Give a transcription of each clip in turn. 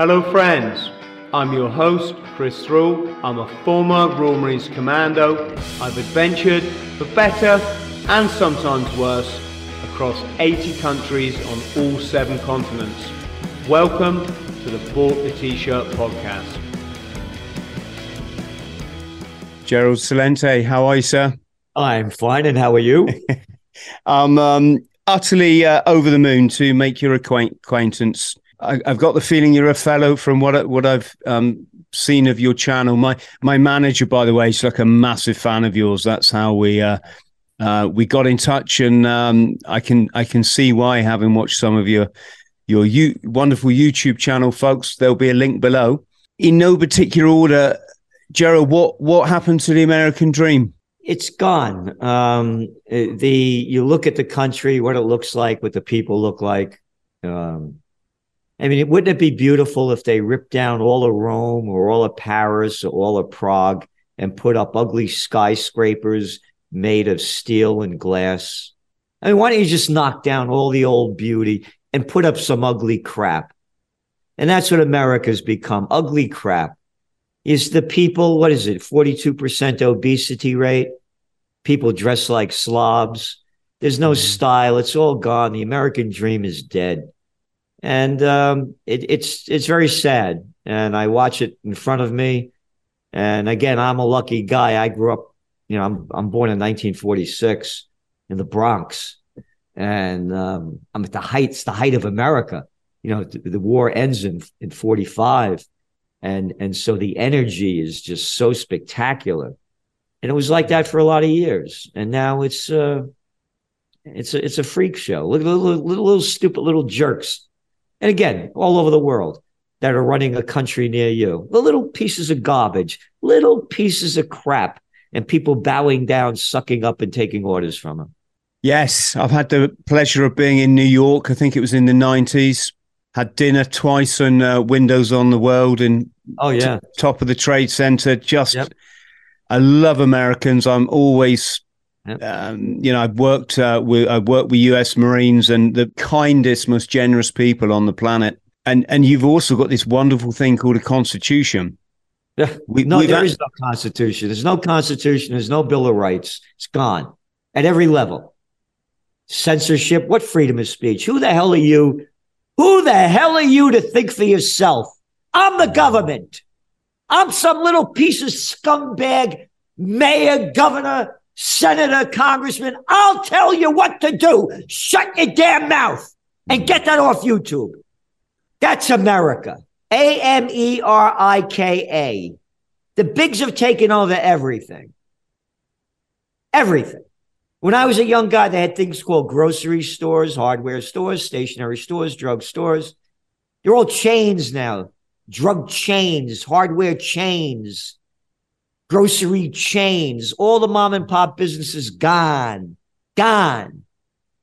Hello friends, I'm your host Chris Thrall. I'm a former Royal Marines Commando. I've adventured, for better and sometimes worse, across 80 countries on all 7 continents. Welcome to the Bought the T-Shirt podcast. Gerald Celente, how are you, sir? I'm fine, and how are you? I'm utterly over the moon to make your acquaintance. I've got the feeling you're a fellow from what I've seen of your channel. My manager, by the way, is like a massive fan of yours. That's how we got in touch, and I can see why, having watched some of your wonderful YouTube channel, folks. There'll be a link below. In no particular order, Gerald, what happened to the American dream? It's gone. You look at the country, what it looks like, what the people look like. I mean, wouldn't it be beautiful if they ripped down all of Rome or all of Paris or all of Prague and put up ugly skyscrapers made of steel and glass? I mean, why don't you just knock down all the old beauty and put up some ugly crap? And that's what America's become, ugly crap. Is the people, what is it, 42% obesity rate? People dress like slobs. There's no style. It's all gone. The American dream is dead. And it's very sad. And I watch it in front of me. And again, I'm a lucky guy. I grew up, you know, I'm born in 1946 in the Bronx. And I'm at the height of America. You know, the war ends in 45. And so the energy is just so spectacular. And it was like that for a lot of years. And now it's a freak show. Little stupid little jerks. And again, all over the world that are running a country near you. The little pieces of garbage, little pieces of crap, and people bowing down, sucking up and taking orders from them. Yes, I've had the pleasure of being in New York. I think it was in the 90s. Had dinner twice on Windows on the World and top of the Trade Center. Just, I love Americans. I'm always, you know, I've worked with US Marines and the kindest, most generous people on the planet. And you've also got this wonderful thing called a constitution. There is no constitution. There's no constitution. There's no Bill of Rights. It's gone at every level. Censorship. What freedom of speech? Who the hell are you? Who the hell are you to think for yourself? I'm the government. I'm some little piece of scumbag, mayor, governor, senator, congressman. I'll tell you what to do. Shut your damn mouth and get that off YouTube. That's America. Amerika. The bigs have taken over everything. Everything. When I was a young guy, they had things called grocery stores, hardware stores, stationary stores, drug stores. They're all chains now. Drug chains, hardware chains, grocery chains. All the mom and pop businesses gone. Gone.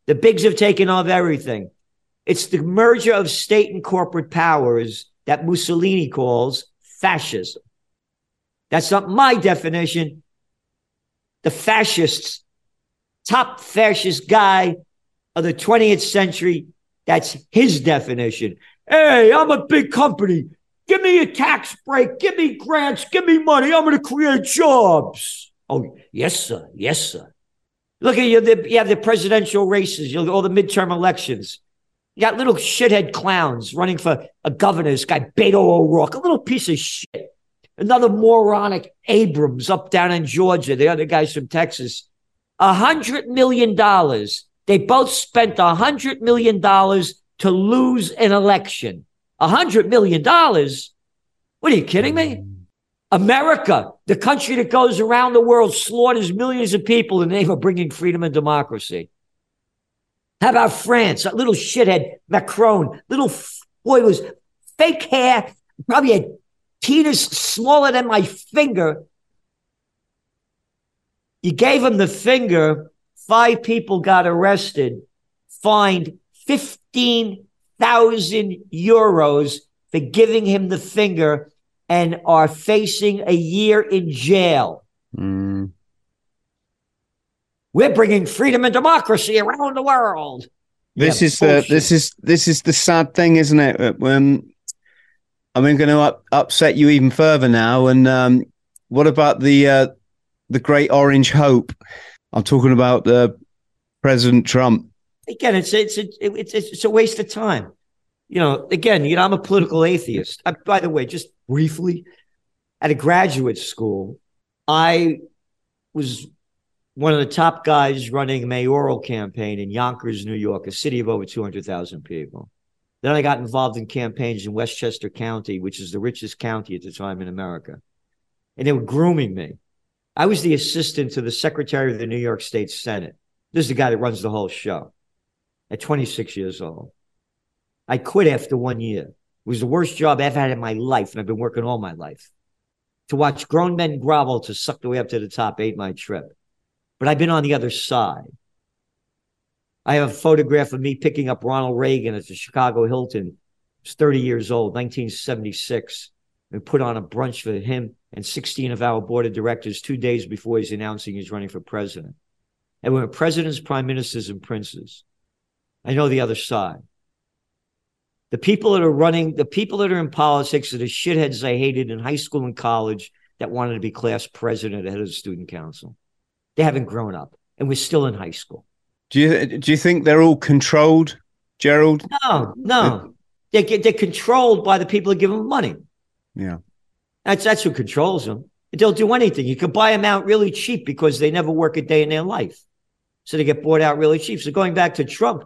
The bigs have taken off everything. It's the merger of state and corporate powers that Mussolini calls fascism. That's not my definition. The fascists, top fascist guy of the 20th century. That's his definition. Hey, I'm a big company. Give me a tax break. Give me grants. Give me money. I'm going to create jobs. Oh, yes, sir. Yes, sir. Look at you have the presidential races, you have all the midterm elections. You got little shithead clowns running for a governor. This guy, Beto O'Rourke, a little piece of shit. Another moronic Abrams up down in Georgia. The other guy's from Texas. $100 million. They both spent $100 million to lose an election. $100 million? What are you kidding me? America, the country that goes around the world, slaughters millions of people in the name of bringing freedom and democracy. How about France? That little shithead Macron, little boy was fake hair, probably a penis smaller than my finger. You gave him the finger, 5 people got arrested, fined 15,000 euros for giving him the finger, and are facing a year in jail. Mm. We're bringing freedom and democracy around the world. This is bullshit. This is the sad thing, isn't it? I'm going to upset you even further now. And what about the Great Orange Hope? I'm talking about President Trump. Again, it's a waste of time. Again, I'm a political atheist. By the way, just briefly, at a graduate school, I was one of the top guys running a mayoral campaign in Yonkers, New York, a city of over 200,000 people. Then I got involved in campaigns in Westchester County, which is the richest county at the time in America. And they were grooming me. I was the assistant to the secretary of the New York State Senate. This is the guy that runs the whole show. At 26 years old. I quit after 1 year. It was the worst job I've had in my life, and I've been working all my life. To watch grown men grovel to suck the way up to the top ate my trip. But I've been on the other side. I have a photograph of me picking up Ronald Reagan at the Chicago Hilton. I was 30 years old, 1976, and put on a brunch for him and 16 of our board of directors 2 days before he's announcing he's running for president. And we were presidents, prime ministers, and princes. I know the other side. The people that are running, the people that are in politics are the shitheads I hated in high school and college that wanted to be class president ahead of the student council. They haven't grown up, and we're still in high school. Do you think they're all controlled, Gerald? No. They're controlled by the people that give them money. Yeah. That's who controls them. They'll do anything. You can buy them out really cheap because they never work a day in their life. So they get bought out really cheap. So going back to Trump,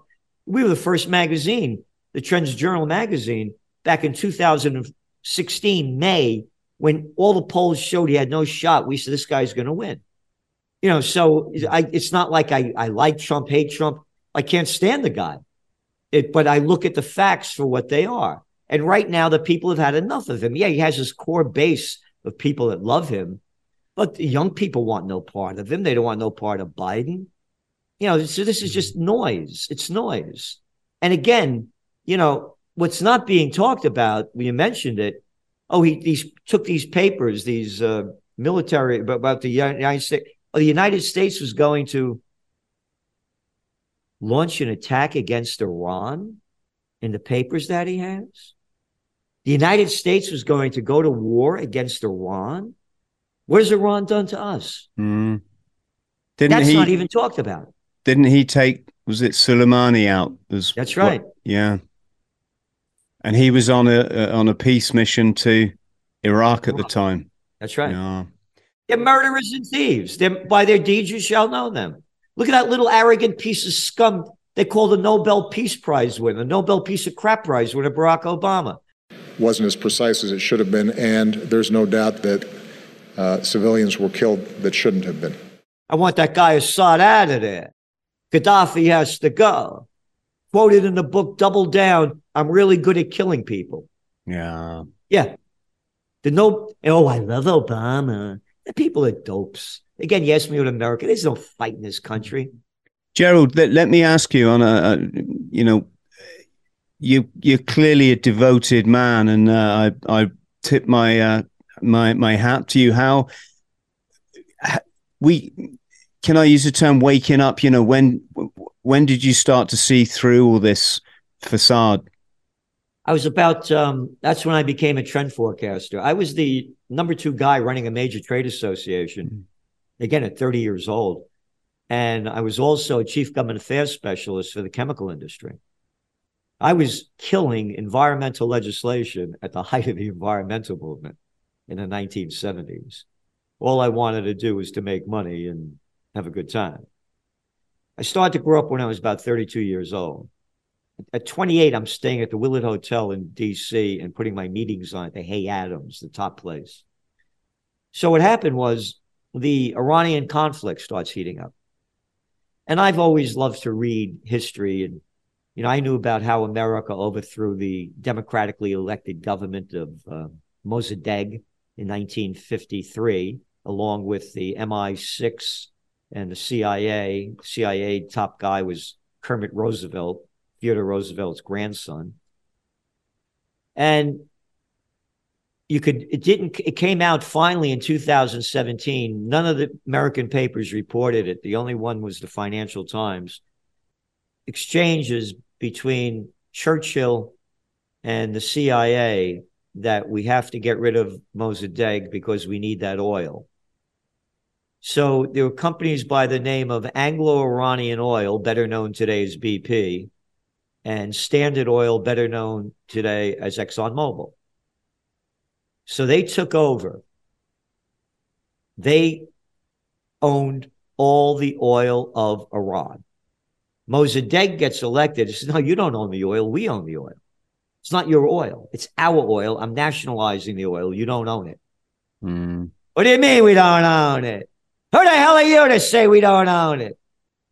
we were the first magazine, the Trends Journal magazine, back in 2016, May, when all the polls showed he had no shot. We said, this guy's going to win. So it's not like I like Trump, hate Trump. I can't stand the guy. But I look at the facts for what they are. And right now, the people have had enough of him. Yeah, he has his core base of people that love him. But the young people want no part of him. They don't want no part of Biden. So this is just noise. It's noise. And again, what's not being talked about, you mentioned it. Oh, he took these papers, these military about the United States. Oh, the United States was going to launch an attack against Iran in the papers that he has. The United States was going to go to war against Iran. What has Iran done to us? Mm. That's not even talked about. Didn't he take, was it Soleimani out? That's right. Yeah. And he was on a peace mission to Iraq at the time. That's right. Yeah. They're murderers and thieves. By their deeds, you shall know them. Look at that little arrogant piece of scum they call the Nobel Peace Prize winner, Nobel Piece of Crap Prize winner, Barack Obama. Wasn't as precise as it should have been, and there's no doubt that civilians were killed that shouldn't have been. I want that guy Assad out of there. Gaddafi has to go. Quoted in the book, Double Down, I'm really good at killing people. Yeah. Yeah. I love Obama. The people are dopes. Again, you ask me what America, there's no fight in this country. Gerald, let me ask you on you're clearly a devoted man, and I tip my my hat to you. Can I use the term waking up? When did you start to see through all this facade? I was about, that's when I became a trend forecaster. I was the number 2 guy running a major trade association, again, at 30 years old. And I was also a chief government affairs specialist for the chemical industry. I was killing environmental legislation at the height of the environmental movement in the 1970s. All I wanted to do was to make money and have a good time. I started to grow up when I was about 32 years old. At 28, I'm staying at the Willard Hotel in D.C. and putting my meetings on at the Hay Adams, the top place. So what happened was the Iranian conflict starts heating up. And I've always loved to read history. And, I knew about how America overthrew the democratically elected government of Mossadegh in 1953, along with the MI6 and the CIA. The CIA top guy was Kermit Roosevelt, Theodore Roosevelt's grandson. And it came out finally in 2017. None of the American papers reported it. The only one was the Financial Times. Exchanges between Churchill and the CIA that we have to get rid of Mossadegh because we need that oil. So there were companies by the name of Anglo-Iranian Oil, better known today as BP, and Standard Oil, better known today as ExxonMobil. So they took over. They owned all the oil of Iran. Mossadegh gets elected. He says, no, you don't own the oil. We own the oil. It's not your oil. It's our oil. I'm nationalizing the oil. You don't own it. Mm. What do you mean we don't own it? Who the hell are you to say we don't own it?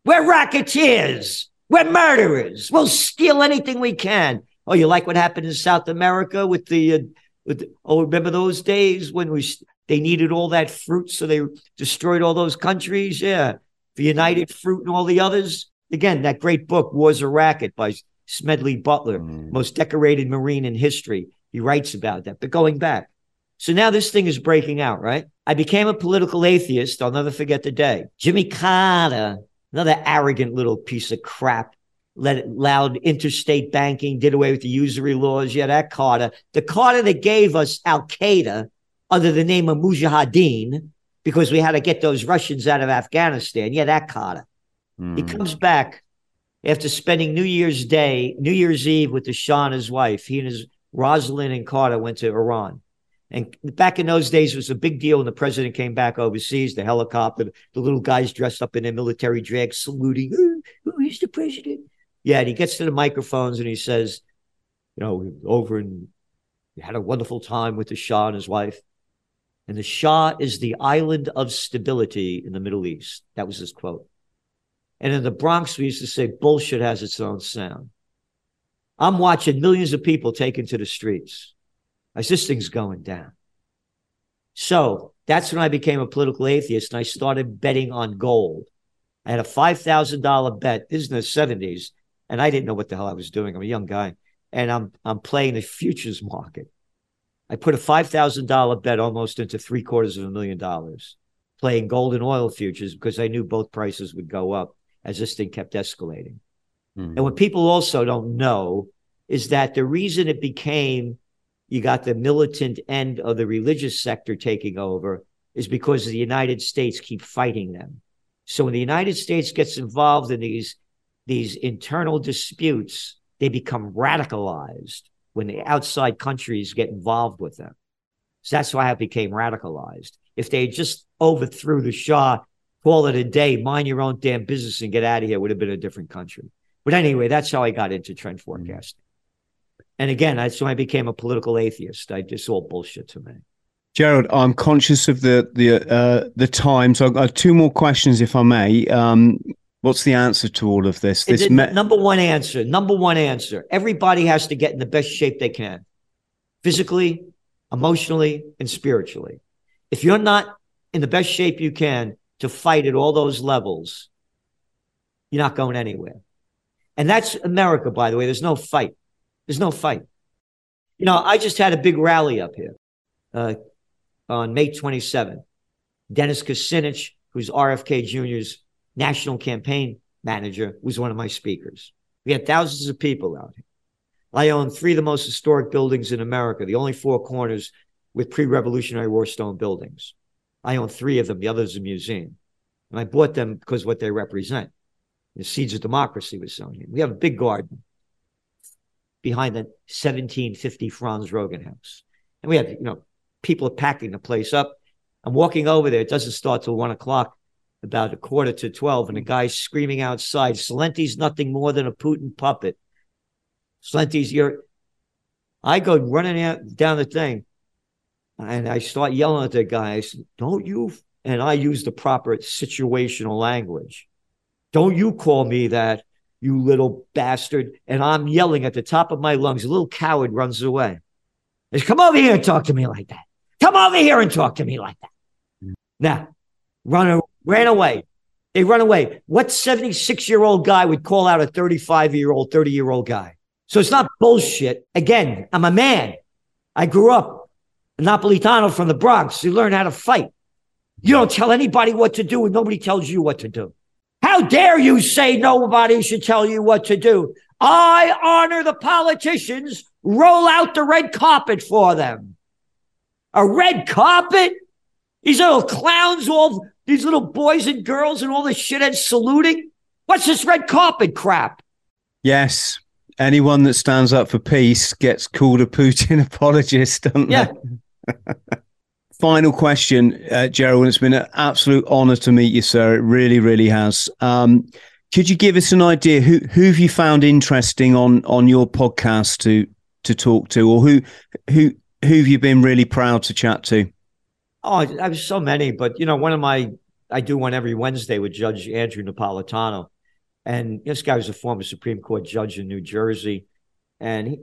We're racketeers. We're murderers. We'll steal anything we can. Oh, you like what happened in South America with the, remember those days when they needed all that fruit, so they destroyed all those countries? Yeah, the United Fruit and all the others. Again, that great book, War's a Racket, by Smedley Butler, most decorated Marine in history. He writes about that, but going back. So now this thing is breaking out, right? I became a political atheist. I'll never forget the day. Jimmy Carter, another arrogant little piece of crap, allowed interstate banking, did away with the usury laws. Yeah, that Carter. The Carter that gave us Al-Qaeda under the name of Mujahideen because we had to get those Russians out of Afghanistan. Yeah, that Carter. Mm. He comes back after spending New Year's Eve with the Shah and his wife. He and his Rosalind and Carter went to Iran. And back in those days, it was a big deal when the president came back overseas, the helicopter, the little guys dressed up in their military drag saluting, he's the president. Yeah, and he gets to the microphones and he says, you know, over and we had a wonderful time with the Shah and his wife. And the Shah is the island of stability in the Middle East. That was his quote. And in the Bronx, we used to say, bullshit has its own sound. I'm watching millions of people taken to the streets as this thing's going down. So that's when I became a political atheist, and I started betting on gold. I had a $5,000 bet. This is in the 70s, and I didn't know what the hell I was doing. I'm a young guy, and I'm playing the futures market. I put a $5,000 bet almost into $750,000, playing gold and oil futures because I knew both prices would go up as this thing kept escalating. Mm-hmm. And what people also don't know is that the reason it became you got the militant end of the religious sector taking over is because the United States keep fighting them. So when the United States gets involved in these internal disputes, they become radicalized when the outside countries get involved with them. So that's why I became radicalized. If they just overthrew the Shah, call it a day, mind your own damn business and get out of here, it would have been a different country. But anyway, that's how I got into trend forecasting. And again, that's when I became a political atheist. I just all bullshit to me. Gerald, I'm conscious of the time, so I've got two more questions, if I may. What's the answer to all of this? Number one answer. Everybody has to get in the best shape they can, physically, emotionally, and spiritually. If you're not in the best shape you can to fight at all those levels, you're not going anywhere. And that's America, by the way. There's no fight. There's no fight. You know, I just had a big rally up here on May 27th. Dennis Kucinich, who's RFK Jr.'s national campaign manager, was one of my speakers. We had thousands of people out here. I own three of the most historic buildings in America, the only four corners with pre-Revolutionary War stone buildings. I own three of them. The other is a museum. And I bought them because of what they represent. The seeds of democracy was sown here. We have a big garden behind the 1750 Franz Rogan house. And we had, you know, people are packing the place up. I'm walking over there. It doesn't start till 1 o'clock, about 11:45. And a guy screaming outside, Celente's nothing more than a Putin puppet. Celente's your... I go running out down the thing and I start yelling at the guy. I said, don't you... And I use the proper situational language. Don't you call me that, you little bastard. And I'm yelling at the top of my lungs. A little coward runs away. He says, come over here and talk to me like that. Come over here and talk to me like that. Mm-hmm. Now, ran away. They run away. What 76-year-old guy would call out a 35-year-old, 30-year-old guy? So it's not bullshit. Again, I'm a man. I grew up a Napolitano from the Bronx. You learn how to fight. You don't tell anybody what to do and nobody tells you what to do. How dare you say nobody should tell you what to do? I honor the politicians roll out the red carpet for them. A red carpet? These little clowns, all these little boys and girls and all this shitheads saluting? What's this red carpet crap? Yes. Anyone that stands up for peace gets called a Putin apologist, doesn't they? Yeah. Final question, Gerald. It's been an absolute honor to meet you, sir. It really, really has. Could you give us an idea who have you found interesting on your podcast to talk to, or who have you been really proud to chat to? Oh, I have so many, but you know, I do one every Wednesday with Judge Andrew Napolitano, and this guy was a former Supreme Court judge in New Jersey, and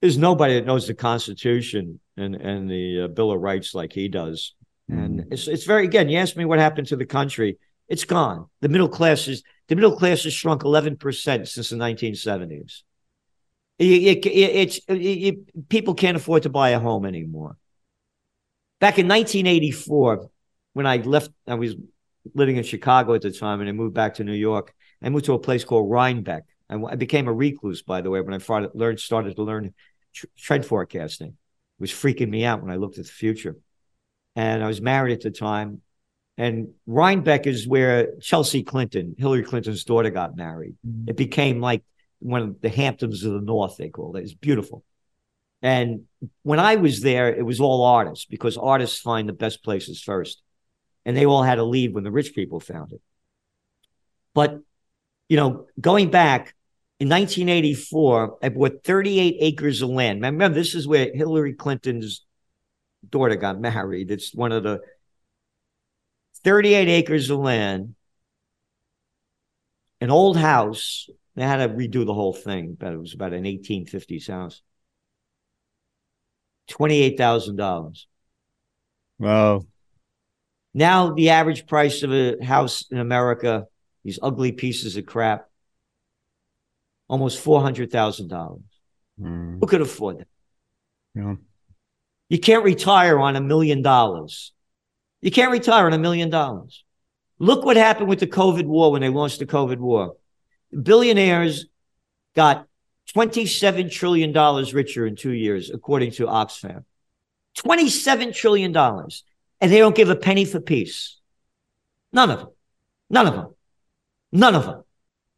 there's nobody that knows the Constitution and the Bill of Rights like he does. And it's very, again, you asked me what happened to the country. It's gone. The middle class has shrunk 11% since the 1970s. People can't afford to buy a home anymore. Back in 1984, when I left, I was living in Chicago at the time, and I moved back to New York. I moved to a place called Rhinebeck. I became a recluse, by the way, when I started to learn trend forecasting. It was freaking me out when I looked at the future. And I was married at the time. And Rhinebeck is where Chelsea Clinton, Hillary Clinton's daughter, got married. It became like one of the Hamptons of the North, they called it. It's beautiful. And when I was there, it was all artists, because artists find the best places first. And they all had to leave when the rich people found it. But, you know, going back, in 1984, I bought 38 acres of land. Now, remember, this is where Hillary Clinton's daughter got married. It's one of the 38 acres of land, an old house. They had to redo the whole thing, but it was about an 1850s house. $28,000. Wow. Now the average price of a house in America, these ugly pieces of crap, almost $400,000. Who could afford that? Yeah. You can't retire on $1 million. You can't retire on $1 million. Look what happened with the COVID war when they launched the COVID war. Billionaires got $27 trillion richer in 2 years, according to Oxfam. $27 trillion. And they don't give a penny for peace. None of them.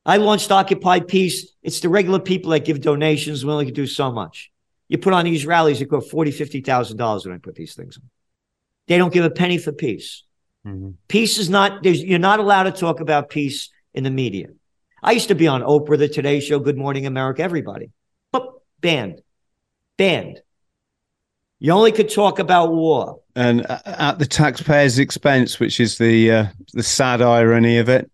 I launched Occupy Peace. It's the regular people that give donations. We only can do so much. You put on these rallies, it costs $40,000, $50,000 when I put these things on. They don't give a penny for peace. Peace is not, you're not allowed to talk about peace in the media. I used to be on Oprah, the Today Show, Good Morning America, everybody. But banned. You only could talk about war. And at the taxpayer's expense, which is the sad irony of it.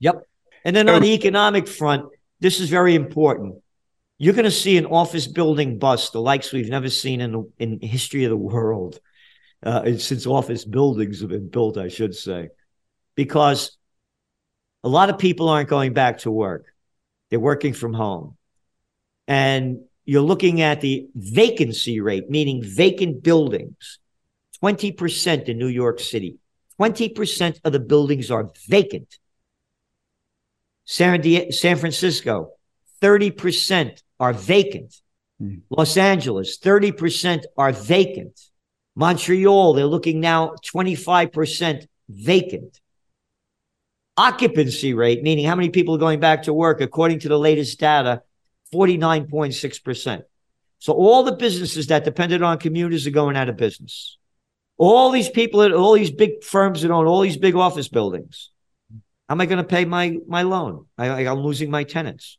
Yep. And then on the economic front, this is very important. You're going to see an office building bust, the likes we've never seen in the history of the world, since office buildings have been built, I should say, because a lot of people aren't going back to work. They're working from home. And you're looking at the vacancy rate, meaning vacant buildings, 20% in New York City. 20% of the buildings are vacant. San Francisco, 30% are vacant. Los Angeles, 30% are vacant. Montreal, they're looking now 25% vacant. Occupancy rate, meaning how many people are going back to work, according to the latest data, 49.6%. So all the businesses that depended on commuters are going out of business. All these people at all these big firms that own all these big office buildings. How am I going to pay my loan? I'm losing my tenants.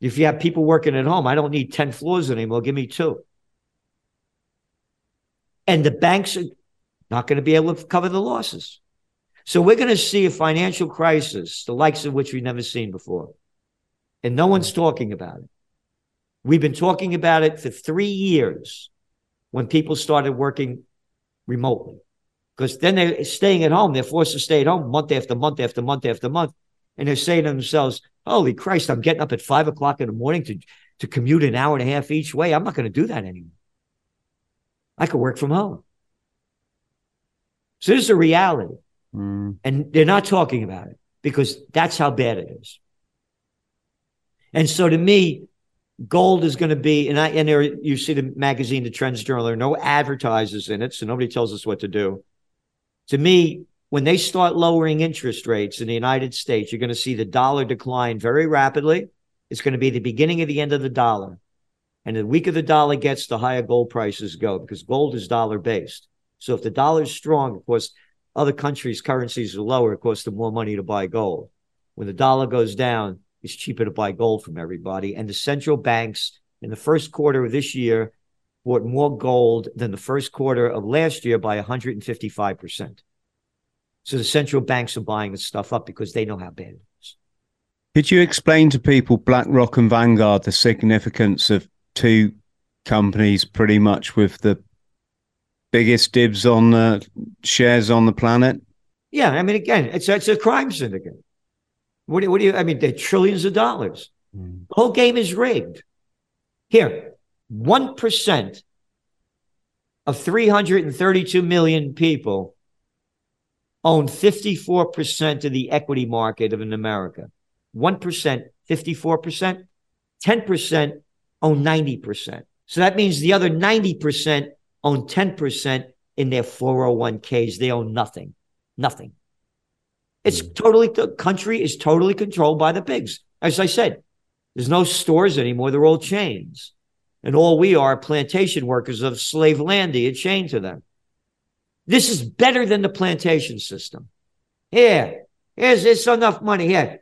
If you have people working at home, I don't need 10 floors anymore. Give me 2. And the banks are not going to be able to cover the losses. So we're going to see a financial crisis, the likes of which we've never seen before. And no one's talking about it. We've been talking about it for 3 years when people started working remotely. Because then they're staying at home. They're forced to stay at home month after month after month after month. And they're saying to themselves, holy Christ, I'm getting up at 5 o'clock in the morning to commute an hour and a half each way. I'm not going to do that anymore. I could work from home. So this is a reality. And they're not talking about it because that's how bad it is. And so to me, Gold is going to be, and there you see the magazine, the Trends Journal, there are no advertisers in it, so nobody tells us what to do. To me, when they start lowering interest rates in the United States, you're going to see the dollar decline very rapidly. It's going to be the beginning of the end of the dollar. And the weaker the dollar gets, the higher gold prices go, because gold is dollar-based. So if the dollar is strong, of course, other countries' currencies are lower. It costs them more money to buy gold. When the dollar goes down, it's cheaper to buy gold from everybody. And the central banks in the first quarter of this year bought more gold than the first quarter of last year by 155%. So the central banks are buying this stuff up because they know how bad it is. Could you explain to people, BlackRock and Vanguard, the significance of two companies pretty much with the biggest dibs on the shares on the planet? Yeah, I mean, again, it's a crime syndicate. What do you? I mean, they're trillions of dollars. The whole game is rigged. Here, 1% of 332 million people own 54% of the equity market of in America. 1%, 54%, 10% own 90%. So that means the other 90% own 10% in their 401ks. They own nothing, nothing. It's totally, the country is totally controlled by the pigs. As I said, there's no stores anymore. They're all chains. And all we are plantation workers of Slavelandia, a chain to them. This is better than the plantation system. Here, here's enough money. Here,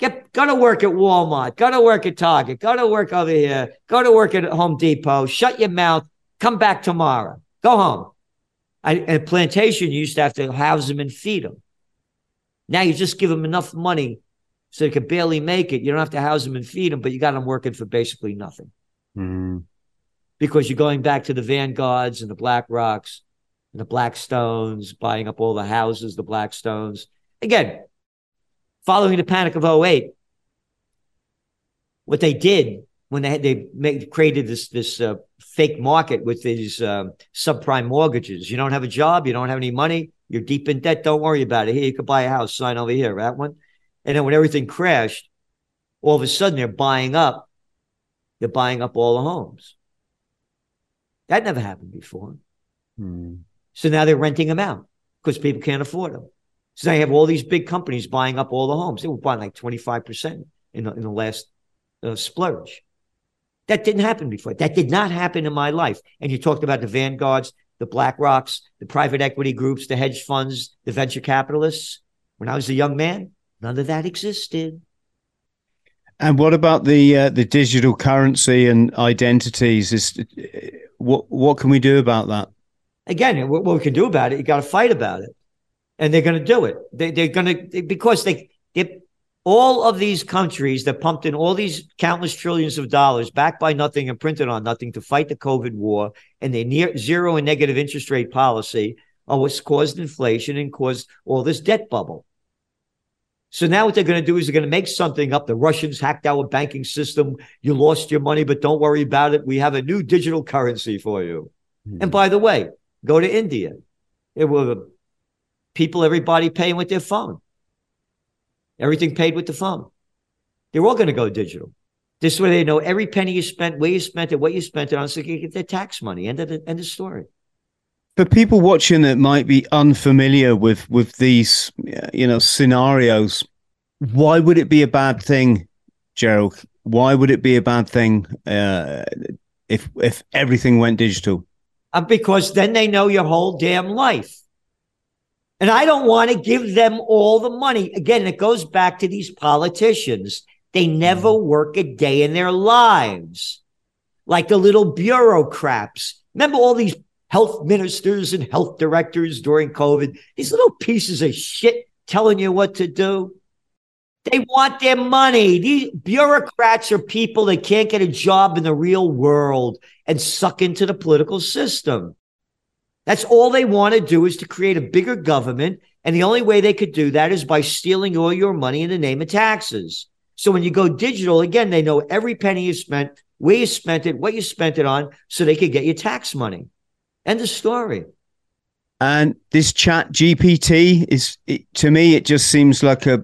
go to work at Walmart. Go to work at Target. Go to work over here. Go to work at Home Depot. Shut your mouth. Come back tomorrow. Go home. And plantation, you used to have to house them and feed them. Now you just give them enough money so they can barely make it. You don't have to house them and feed them, but you got them working for basically nothing. Because you're going back to the Vanguards and the Black Rocks and the Black Stones, buying up all the houses, the Black Stones. Again, following the panic of 2008, what they did when they created this fake market with these subprime mortgages. You don't have a job. You don't have any money. You're deep in debt. Don't worry about it. Here, you could buy a house. Sign over here, that one. And then when everything crashed, all of a sudden they're buying up. They're buying up all the homes. That never happened before. So now they're renting them out because people can't afford them. So now you have all these big companies buying up all the homes. They were buying like 25% in the last splurge. That didn't happen before. That did not happen in my life. And you talked about the Vanguards, the Black Rocks, the private equity groups, the hedge funds, the venture capitalists. When I was a young man, none of that existed. And what about the digital currency and identities? What can we do about that? Again, what we can do about it, you got to fight about it. And they're going to do it. They're going to, because all of these countries that pumped in all these countless trillions of dollars backed by nothing and printed on nothing to fight the COVID war and their zero and negative interest rate policy are what's caused inflation and caused all this debt bubble. So now what they're going to do is they're going to make something up. The Russians hacked our banking system. You lost your money, but don't worry about it. We have a new digital currency for you. And by the way, go to India. It will people, everybody paying with their phone. Everything paid with the phone. They're all going to go digital. This way they know every penny you spent, where you spent it, what you spent it on, so they can get their tax money. End of the story. For people watching that might be unfamiliar with these scenarios, why would it be a bad thing, Gerald? Why would it be a bad thing if everything went digital? Because then they know your whole damn life. And I don't want to give them all the money. Again, it goes back to these politicians. They never work a day in their lives. Like the little bureaucrats. Remember all these health ministers and health directors during COVID? These little pieces of shit telling you what to do. They want their money. These bureaucrats are people that can't get a job in the real world and suck into the political system. That's all they want to do is to create a bigger government. And the only way they could do that is by stealing all your money in the name of taxes. So when you go digital, again, they know every penny you spent, where you spent it, what you spent it on, so they could get your tax money. End of story. And this ChatGPT to me, it just seems like a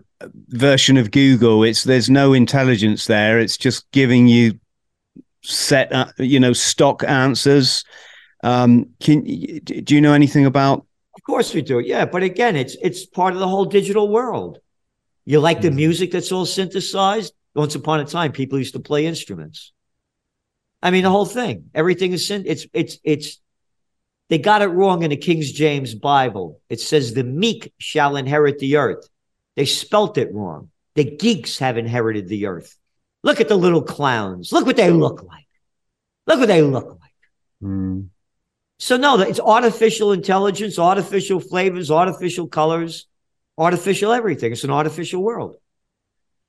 version of Google. There's no intelligence there. It's just giving you set, stock answers. Do you know anything about? Of course we do. Yeah. But again, it's part of the whole digital world. You like the music that's all synthesized? Once upon a time, people used to play instruments. I mean, the whole thing, everything is, they got it wrong in the King James Bible. It says the meek shall inherit the earth. They spelt it wrong. The geeks have inherited the earth. Look at the little clowns. Look what they look like. Look what they look like. Mm. So no, it's artificial intelligence, artificial flavors, artificial colors, artificial everything. It's an artificial world.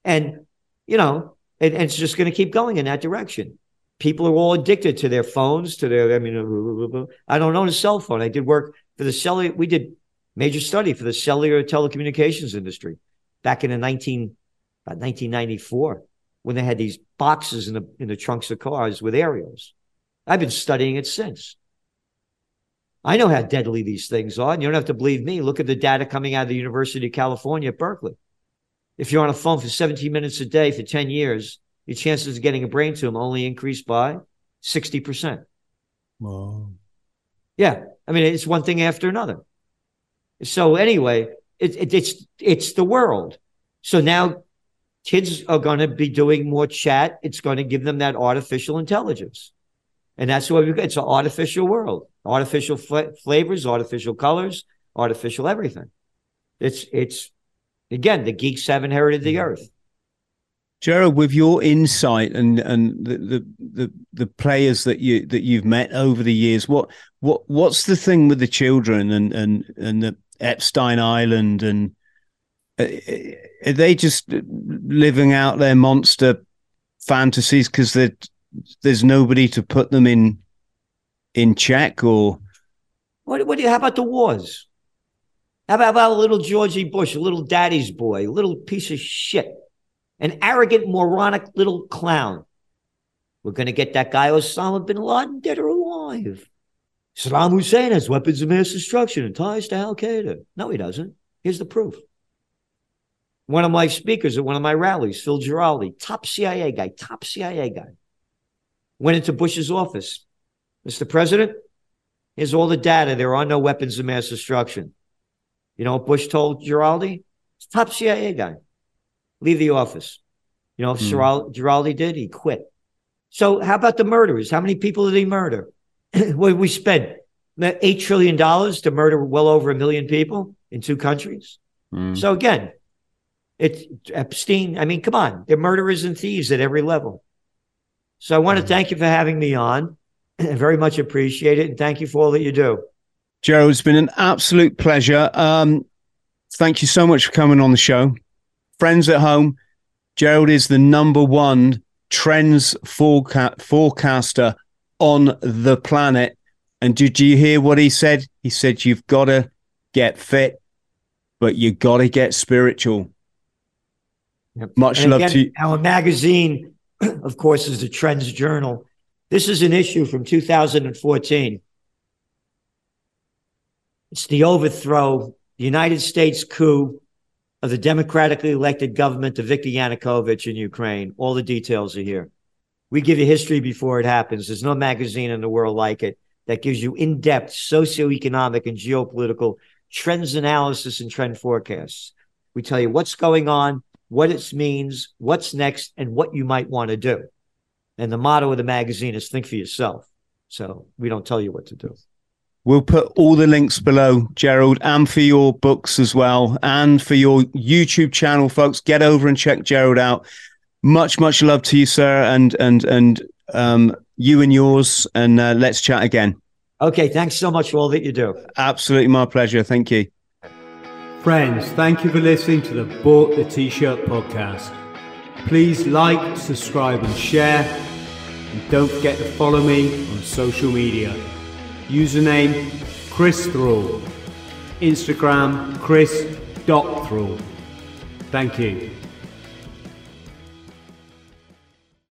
And, and it's just going to keep going in that direction. People are all addicted to their phones, to their, I don't own a cell phone. I did work for the cellular, we did major study for the cellular telecommunications industry back in about 1994, when they had these boxes in the trunks of cars with aerials. I've been studying it since. I know how deadly these things are, and you don't have to believe me. Look at the data coming out of the University of California at Berkeley. If you're on a phone for 17 minutes a day for 10 years, your chances of getting a brain tumor only increased by 60%. Wow. Yeah. I mean, it's one thing after another. So anyway, it's the world. So now kids are going to be doing more chat. It's going to give them that artificial intelligence. And that's what we've got. It's an artificial world, artificial flavors, artificial colors, artificial everything. It's again, the geeks have inherited the earth. Gerald, with your insight and the players that you've met over the years, what's the thing with the children and the Epstein Island, and are they just living out their monster fantasies because there's nobody to put them in check? Or how about the wars? How about little Georgie Bush, a little daddy's boy, a little piece of shit? An arrogant, moronic little clown. We're going to get that guy Osama bin Laden dead or alive. Saddam Hussein has weapons of mass destruction and ties to Al-Qaeda. No, he doesn't. Here's the proof. One of my speakers at one of my rallies, Phil Giraldi, top CIA guy, went into Bush's office. Mr. President, here's all the data. There are no weapons of mass destruction. You know what Bush told Giraldi? It's top CIA guy. Leave the office. You know, Giraldi did, he quit. So how about the murderers? How many people did he murder? Well, we spent $8 trillion to murder well over 1 million people in 2 countries. Mm. So again, it's Epstein. I mean, come on. They're murderers and thieves at every level. So I want to thank you for having me on. I very much appreciate it. And thank you for all that you do. Gerald, it's been an absolute pleasure. Thank you so much for coming on the show. Friends at home, Gerald is the #1 trends forecaster on the planet. And did you hear what he said? He said, you've got to get fit, but you got to get spiritual. Yep. Much love to you. Our magazine, of course, is the Trends Journal. This is an issue from 2014. It's the overthrow, the United States coup of the democratically elected government of Viktor Yanukovych in Ukraine. All the details are here. We give you history before it happens. There's no magazine in the world like it that gives you in-depth socioeconomic and geopolitical trends analysis and trend forecasts. We tell you what's going on, what it means, what's next, and what you might want to do. And the motto of the magazine is think for yourself. So we don't tell you what to do. We'll put all the links below, Gerald, and for your books as well, and for your YouTube channel, folks. Get over and check Gerald out. Much, much love to you, sir, and you and yours, and let's chat again. Okay, thanks so much for all that you do. Absolutely my pleasure. Thank you. Friends, thank you for listening to the Bought the T-Shirt podcast. Please like, subscribe, and share. And don't forget to follow me on social media. Username Chris Thrall. Instagram Chris.Thrall. Thank you.